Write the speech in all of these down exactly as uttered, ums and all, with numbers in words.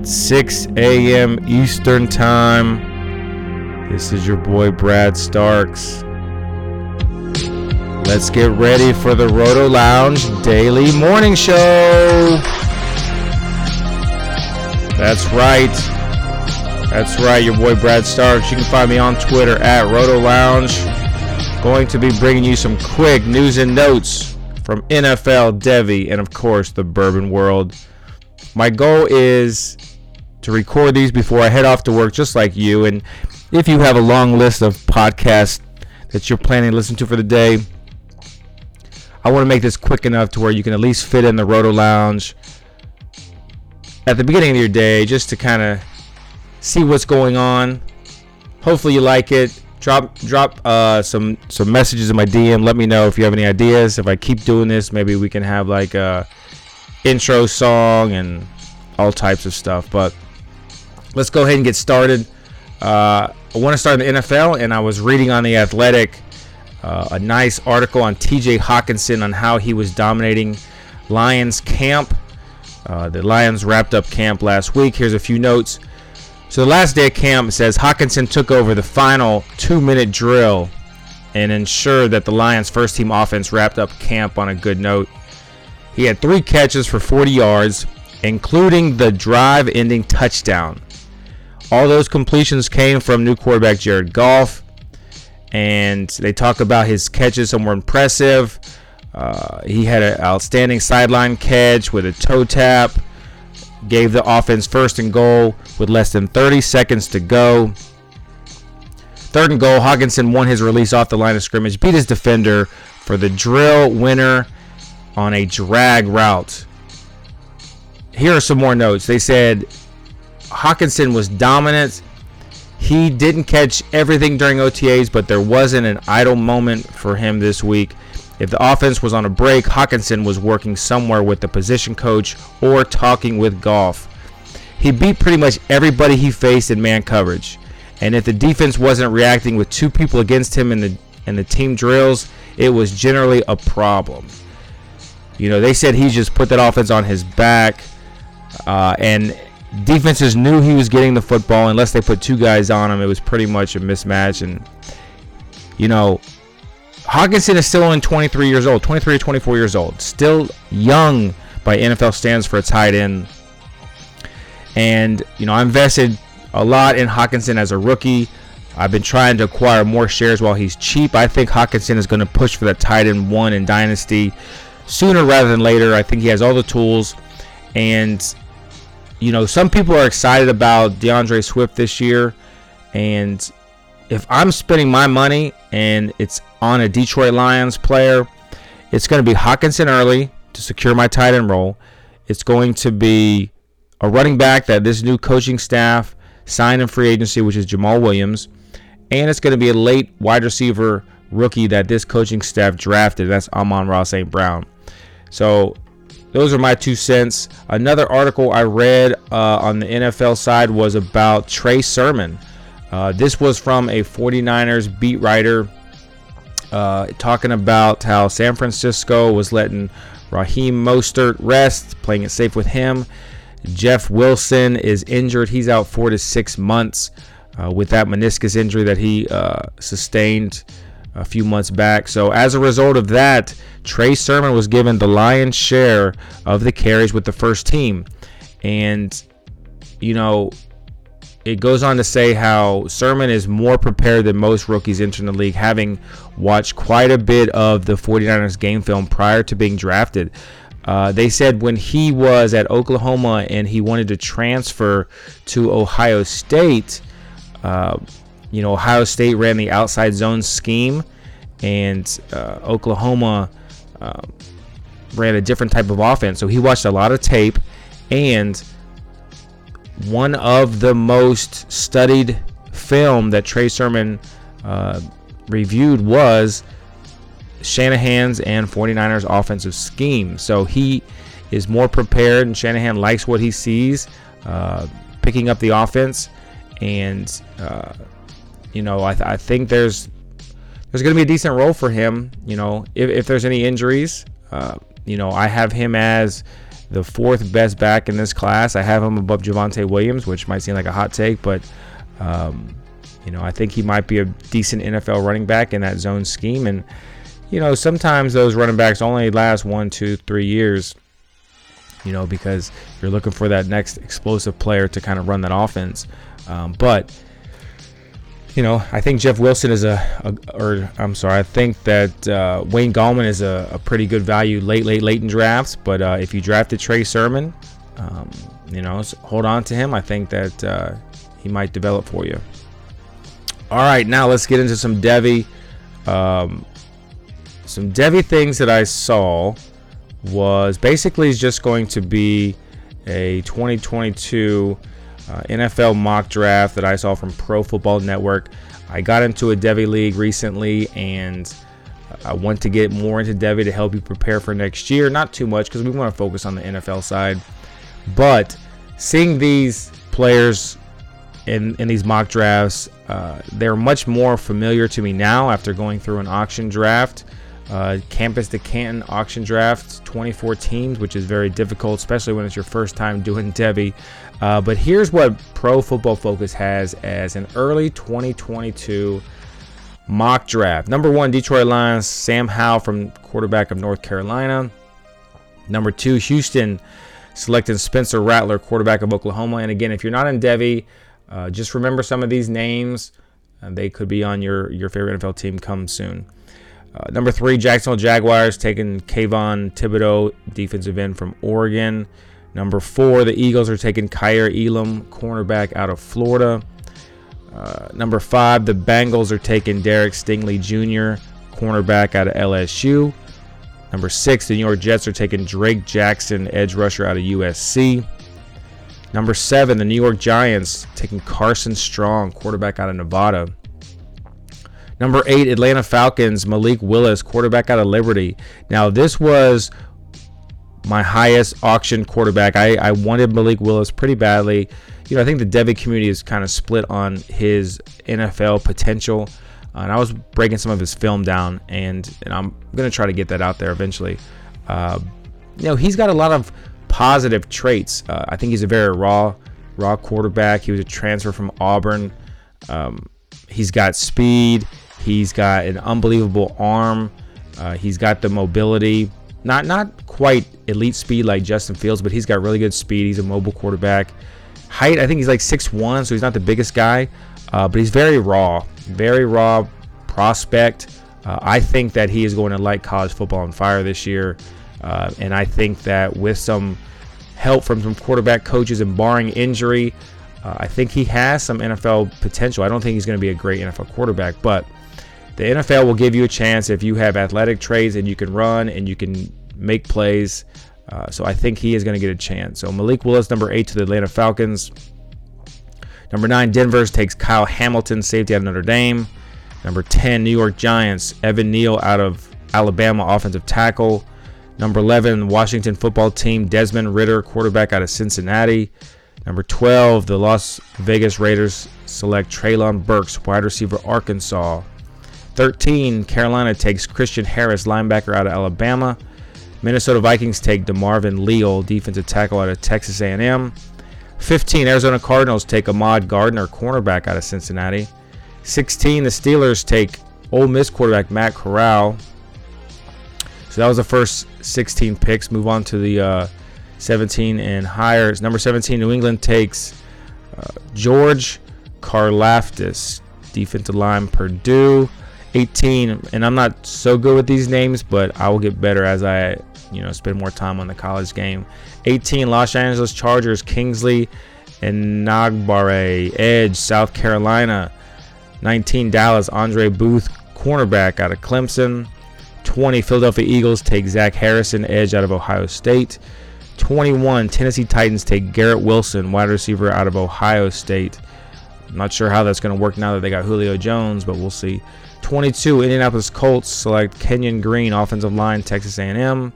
at six a.m. Eastern Time. This is your boy Brad Starks. Let's get ready for the Roto Lounge Daily Morning Show. That's right. That's right, your boy Brad Starks. You can find me on Twitter at Roto Lounge. Going to be bringing you some quick news and notes from N F L, Devy, and of course the bourbon world. My goal is to record these before I head off to work, just like you. And if you have a long list of podcasts that you're planning to listen to for the day, I want to make this quick enough to where you can at least fit in the Roto Lounge at the beginning of your day, just to kind of see what's going on. Hopefully you like it. Drop drop uh, some some messages in my D M. Let me know if you have any ideas. If I keep doing this, maybe we can have like a intro song and all types of stuff. But let's go ahead and get started. Uh, I want to start in the N F L, and I was reading on The Athletic Uh, a nice article on T J Hockenson on how he was dominating Lions camp. Uh, the Lions wrapped up camp last week. Here's a few notes. So the last day of camp, says Hockenson took over the final two-minute drill and ensured that the Lions' first-team offense wrapped up camp on a good note. He had three catches for forty yards, including the drive-ending touchdown. All those completions came from new quarterback Jared Goff. And they talk about his catches, some were impressive. Uh, he had an outstanding sideline catch with a toe tap. Gave the offense first and goal with less than thirty seconds to go. Third and goal, Hockenson won his release off the line of scrimmage, beat his defender for the drill winner on a drag route. Here are some more notes. They said Hockenson was dominant. He didn't catch everything during O T As, but there wasn't an idle moment for him this week. If the offense was on a break, Hockenson was working somewhere with the position coach or talking with Goff. He beat pretty much everybody he faced in man coverage. And if the defense wasn't reacting with two people against him in the in the team drills, it was generally a problem. You know, they said he just put that offense on his back, uh, and defenses knew he was getting the football. Unless they put two guys on him, it was pretty much a mismatch. And, you know, Hockenson is still only twenty-three years old, twenty-three or twenty-four years old. Still young by N F L standards for a tight end. And, you know, I invested a lot in Hockenson as a rookie. I've been trying to acquire more shares while he's cheap. I think Hockenson is going to push for that tight end one in Dynasty sooner rather than later. I think he has all the tools. And, you know, some people are excited about DeAndre Swift this year, and if I'm spending my money and it's on a Detroit Lions player, it's going to be Hockenson early to secure my tight end role. It's going to be a running back that this new coaching staff signed in free agency, which is Jamal Williams, and it's going to be a late wide receiver rookie that this coaching staff drafted. That's Amon-Ra Saint Brown. So those are my two cents. Another article I read uh, on the N F L side was about Trey Sermon. Uh, this was from a forty-niners beat writer uh, talking about how San Francisco was letting Raheem Mostert rest, playing it safe with him. Jeff Wilson is injured. He's out four to six months uh, with that meniscus injury that he uh, sustained a few months back. So as a result of that, Trey Sermon was given the lion's share of the carries with the first team. And, you know, it goes on to say how Sermon is more prepared than most rookies entering the league, having watched quite a bit of the forty-niners game film prior to being drafted. Uh, they said when he was at Oklahoma and he wanted to transfer to Ohio State, uh, you know, Ohio State ran the outside zone scheme, and uh, Oklahoma uh, ran a different type of offense. So he watched a lot of tape, and one of the most studied film that Trey Sermon uh, reviewed was Shanahan's and forty-niners offensive scheme. So he is more prepared, and Shanahan likes what he sees, uh, picking up the offense. And uh, you know, I, th- I think there's there's going to be a decent role for him. You know, if, if there's any injuries, uh, you know, I have him as the fourth best back in this class. I have him above Javante Williams, which might seem like a hot take, but um, you know, I think he might be a decent N F L running back in that zone scheme. And you know, sometimes those running backs only last one, two, three years. You know, because you're looking for that next explosive player to kind of run that offense. Um, but you know, I think Jeff Wilson is a, a or I'm sorry, I think that uh, Wayne Gallman is a, a pretty good value late, late, late in drafts. But uh, if you drafted Trey Sermon, um, you know, hold on to him. I think that uh, he might develop for you. All right, now let's get into some Devy. Um, some Devy things that I saw was basically just going to be a twenty twenty-two uh, N F L mock draft that I saw from Pro Football Network. I got into a Devy league recently, and I want to get more into Devy to help you prepare for next year. Not too much, because we want to focus on the N F L side. But seeing these players in, in these mock drafts, uh, they're much more familiar to me now after going through an auction draft. Uh, campus to Canton auction drafts, twenty-four teams, which is very difficult, especially when it's your first time doing Devy. Uh, but here's what Pro Football Focus has as an early twenty twenty-two mock draft. Number one, Detroit Lions, Sam Howell, from quarterback of North Carolina. Number two, Houston, selecting Spencer Rattler, quarterback of Oklahoma. And again, if you're not in Devy, uh, just remember some of these names. Uh, they could be on your, your favorite N F L team come soon. Uh, number three, Jacksonville Jaguars, taking Kayvon Thibodeau, defensive end from Oregon. Number four, the Eagles are taking Kaiir Elam, cornerback out of Florida. Uh, number five, the Bengals are taking Derek Stingley Junior, cornerback out of L S U. Number six, the New York Jets are taking Drake Jackson, edge rusher out of U S C. Number seven, the New York Giants taking Carson Strong, quarterback out of Nevada. Number eight, Atlanta Falcons, Malik Willis, quarterback out of Liberty. Now, this was my highest auction quarterback. I, I wanted Malik Willis pretty badly. You know, I think the Devy community is kind of split on his N F L potential. Uh, and I was breaking some of his film down, and, and I'm going to try to get that out there eventually. Uh, you know, he's got a lot of positive traits. Uh, I think he's a very raw, raw quarterback. He was a transfer from Auburn. Um, he's got speed. He's got an unbelievable arm. Uh, he's got the mobility. Not not quite elite speed like Justin Fields, but he's got really good speed. He's a mobile quarterback. Height, I think he's like six one, so he's not the biggest guy. Uh, but he's very raw. Very raw prospect. Uh, I think that he is going to light college football on fire this year. Uh, and I think that with some help from some quarterback coaches and barring injury, uh, I think he has some N F L potential. I don't think he's going to be a great N F L quarterback, but the N F L will give you a chance if you have athletic traits and you can run and you can make plays. Uh, so I think he is going to get a chance. So Malik Willis, number eight, to the Atlanta Falcons. Number nine, Denver takes Kyle Hamilton, safety out of Notre Dame. Number ten, New York Giants, Evan Neal out of Alabama, offensive tackle. Number eleven, Washington football team, Desmond Ridder, quarterback out of Cincinnati. Number twelve, the Las Vegas Raiders select Treylon Burks, wide receiver, Arkansas. thirteen, Carolina takes Christian Harris, linebacker out of Alabama. Minnesota Vikings take DeMarvin Leal, defensive tackle out of Texas A and M. fifteen, Arizona Cardinals take Ahmad Gardner, cornerback out of Cincinnati. sixteen, the Steelers take Ole Miss quarterback Matt Corral. So that was the first sixteen picks. Move on to the uh, seventeen and higher. Number seventeen, New England takes uh, George Karlaftis, defensive line, Purdue. eighteen, and I'm not so good with these names, but I will get better as I, you know, spend more time on the college game. eighteen, Los Angeles Chargers, Kingsley and Nagbare, edge, South Carolina. nineteen, Dallas, Andre Booth, cornerback out of Clemson. twenty, Philadelphia Eagles take Zach Harrison, edge, out of Ohio State. twenty-one, Tennessee Titans take Garrett Wilson, wide receiver, out of Ohio State. I'm not sure how that's going to work now that they got Julio Jones, but we'll see. twenty-two, Indianapolis Colts select Kenyon Green, offensive line, Texas A and M.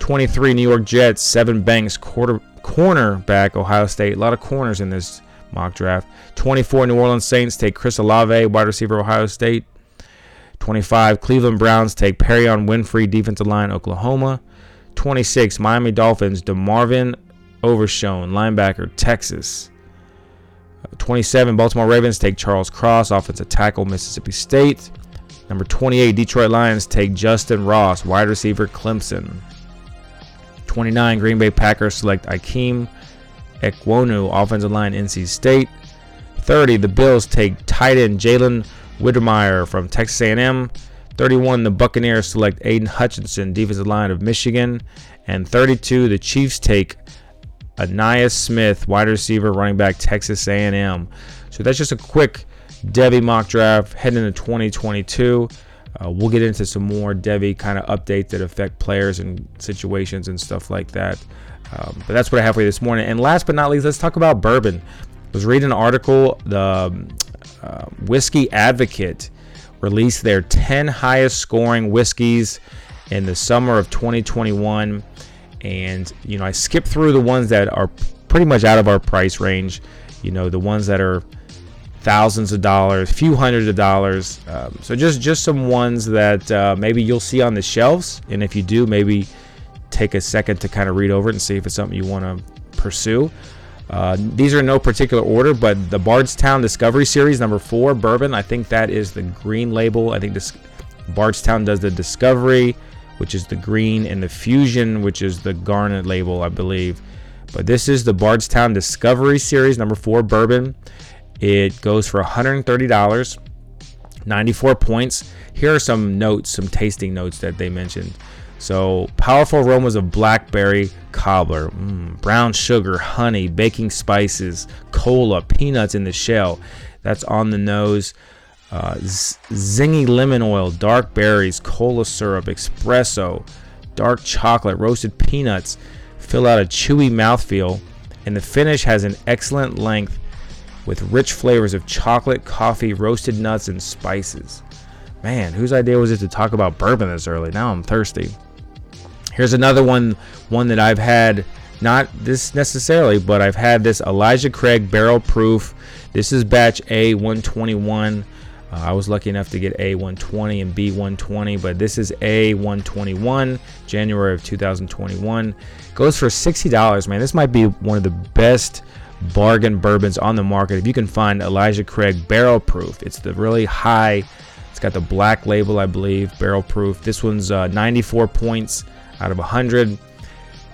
twenty-three, New York Jets, Seven Banks, quarter, cornerback, Ohio State. A lot of corners in this mock draft. twenty-four, New Orleans Saints take Chris Olave, wide receiver, Ohio State. twenty-five, Cleveland Browns take Perion Winfrey, defensive line, Oklahoma. twenty-six, Miami Dolphins, DeMarvin Overshone, linebacker, Texas. twenty-seven, Baltimore Ravens take Charles Cross, offensive tackle, Mississippi State. Number twenty-eight, Detroit Lions take Justin Ross, wide receiver, Clemson. twenty-nine, Green Bay Packers select Akeem Ekwonu, offensive line, N C State. thirty, the Bills take tight end Jalen Widermeyer from Texas A and M. thirty-one, the Buccaneers select Aiden Hutchinson, defensive line of Michigan. And thirty-two, the Chiefs take Anias Smith, wide receiver, running back, Texas A and M. So that's just a quick Devy mock draft heading into twenty twenty-two. Uh, we'll get into some more Devy kind of updates that affect players and situations and stuff like that. Um, but that's what I have for you this morning. And last but not least, let's talk about bourbon. I was reading an article, the uh, Whiskey Advocate released their ten highest scoring whiskeys in the summer of twenty twenty-one. And, you know, I skipped through the ones that are pretty much out of our price range, you know, the ones that are thousands of dollars, few hundreds of dollars. Um, so just, just some ones that uh, maybe you'll see on the shelves. And if you do, maybe take a second to kind of read over it and see if it's something you want to pursue. Uh, these are in no particular order, but the Bardstown Discovery Series, number four, bourbon. I think that is the green label. I think this Bardstown does the Discovery, which is the green, and the Fusion, which is the garnet label, I believe. But this is the Bardstown Discovery Series, number four, bourbon. It goes for one hundred thirty dollars, ninety-four points. Here are some notes, some tasting notes that they mentioned. So, powerful aromas of blackberry cobbler, mm, brown sugar, honey, baking spices, cola, peanuts in the shell. That's on the nose. Uh, z- zingy lemon oil, dark berries, cola syrup, espresso, dark chocolate, roasted peanuts. Fill out a chewy mouthfeel. And the finish has an excellent length with rich flavors of chocolate, coffee, roasted nuts, and spices. Man, whose idea was it to talk about bourbon this early? Now I'm thirsty. Here's another one, one that I've had, not this necessarily, but I've had this Elijah Craig Barrel Proof. This is batch A one twenty-one. Uh, I was lucky enough to get A one twenty and B one twenty, but this is A one twenty-one, January of two thousand twenty-one. Goes for sixty dollars, man. This might be one of the best bargain bourbons on the market. If you can find Elijah Craig Barrel Proof, it's the really high, it's got the black label, I believe, Barrel Proof. This one's uh, ninety-four points out of one hundred.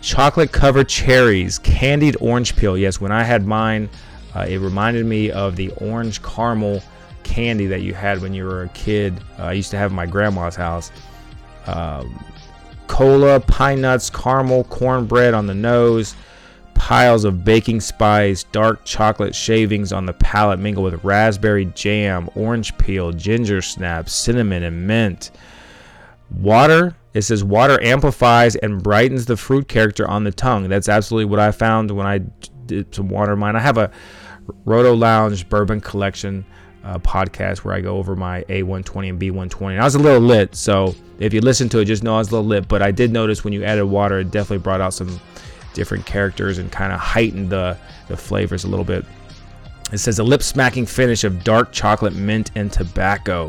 Chocolate covered cherries, candied orange peel. Yes, when I had mine, uh, it reminded me of the orange caramel candy that you had when you were a kid. uh, I used to have in my grandma's house. Uh, cola, pine nuts, caramel, cornbread on the nose, piles of baking spice, dark chocolate shavings on the palate, mingle with raspberry jam, orange peel, ginger snaps, cinnamon, and mint. Water, it says water amplifies and brightens the fruit character on the tongue. That's absolutely what I found when I did some water in mine. I have a Roto Lounge Bourbon Collection uh, podcast where I go over my A one twenty and B one twenty. And I was a little lit, so if you listen to it, just know I was a little lit. But I did notice when you added water, it definitely brought out some different characters and kind of heightened the, the flavors a little bit. It says a lip-smacking finish of dark chocolate, mint, and tobacco.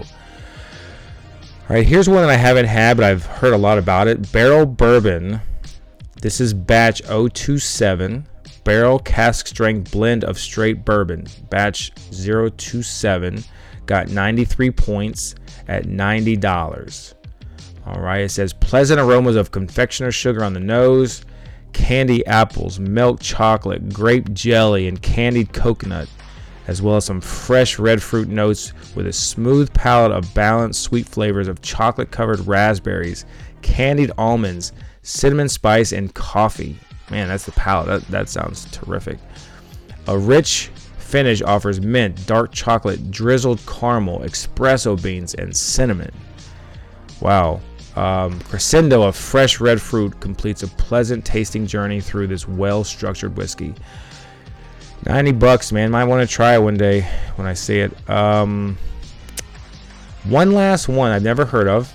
All right, here's one that I haven't had, but I've heard a lot about it. Barrel Bourbon. This is batch oh two seven. Barrel cask strength blend of straight bourbon. Batch oh two seven. Got ninety-three points at ninety dollars. All right, it says pleasant aromas of confectioner's sugar on the nose, candy apples, milk chocolate, grape jelly, and candied coconut, as well as some fresh red fruit notes with a smooth palette of balanced sweet flavors of chocolate-covered raspberries, candied almonds, cinnamon spice, and coffee. Man, that's the palette. That, that sounds terrific. A rich finish offers mint, dark chocolate, drizzled caramel, espresso beans, and cinnamon. Wow. Um, Crescendo of fresh red fruit completes a pleasant tasting journey through this well-structured whiskey. ninety bucks, man. Might want to try it one day when I see it. Um, one last one I've never heard of.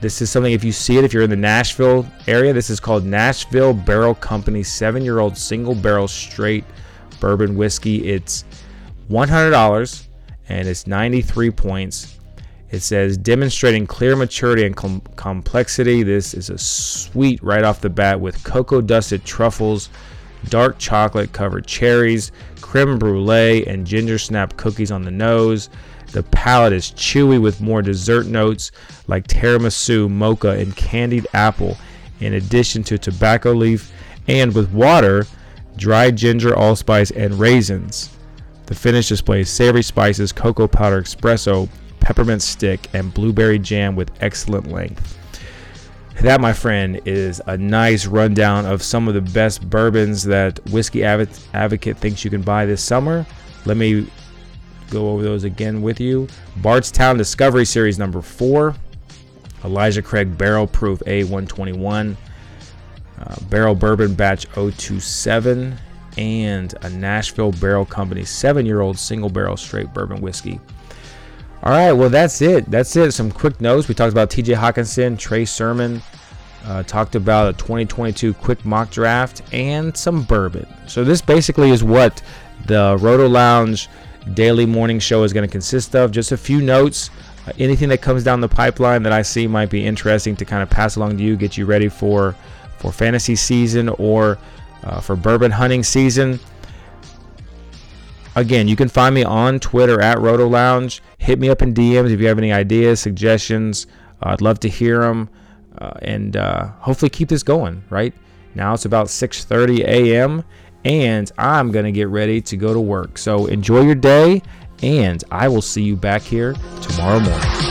This is something, if you see it, if you're in the Nashville area, this is called Nashville Barrel Company seven-year-old single barrel straight bourbon whiskey. It's one hundred dollars and it's ninety-three points. It says, demonstrating clear maturity and com- complexity. This is a sweet right off the bat with cocoa-dusted truffles, dark chocolate-covered cherries, creme brulee, and ginger snap cookies on the nose. The palate is chewy with more dessert notes like tiramisu, mocha, and candied apple, in addition to tobacco leaf, and with water, dried ginger, allspice, and raisins. The finish displays savory spices, cocoa powder espresso, peppermint stick, and blueberry jam with excellent length. That, my friend, is a nice rundown of some of the best bourbons that Whiskey Advocate thinks you can buy this summer. Let me go over those again with you. Bardstown Discovery Series number four, Elijah Craig Barrel Proof A one twenty-one, uh, Barrel Bourbon Batch oh two seven, and a Nashville Barrel Company seven-year-old single barrel straight bourbon whiskey. All right, well, that's it. That's it. Some quick notes. We talked about T J Hockenson, Trey Sermon, uh, talked about a twenty twenty-two quick mock draft, and some bourbon. So this basically is what the Roto Lounge daily morning show is going to consist of. Just a few notes. Uh, anything that comes down the pipeline that I see might be interesting to kind of pass along to you, get you ready for, for fantasy season or uh, for bourbon hunting season. Again, you can find me on Twitter at Roto Lounge. Hit me up in D Ms if you have any ideas, suggestions. Uh, I'd love to hear them, uh, and uh, hopefully keep this going. Right now, it's about six thirty a.m. and I'm gonna get ready to go to work. So enjoy your day, and I will see you back here tomorrow morning.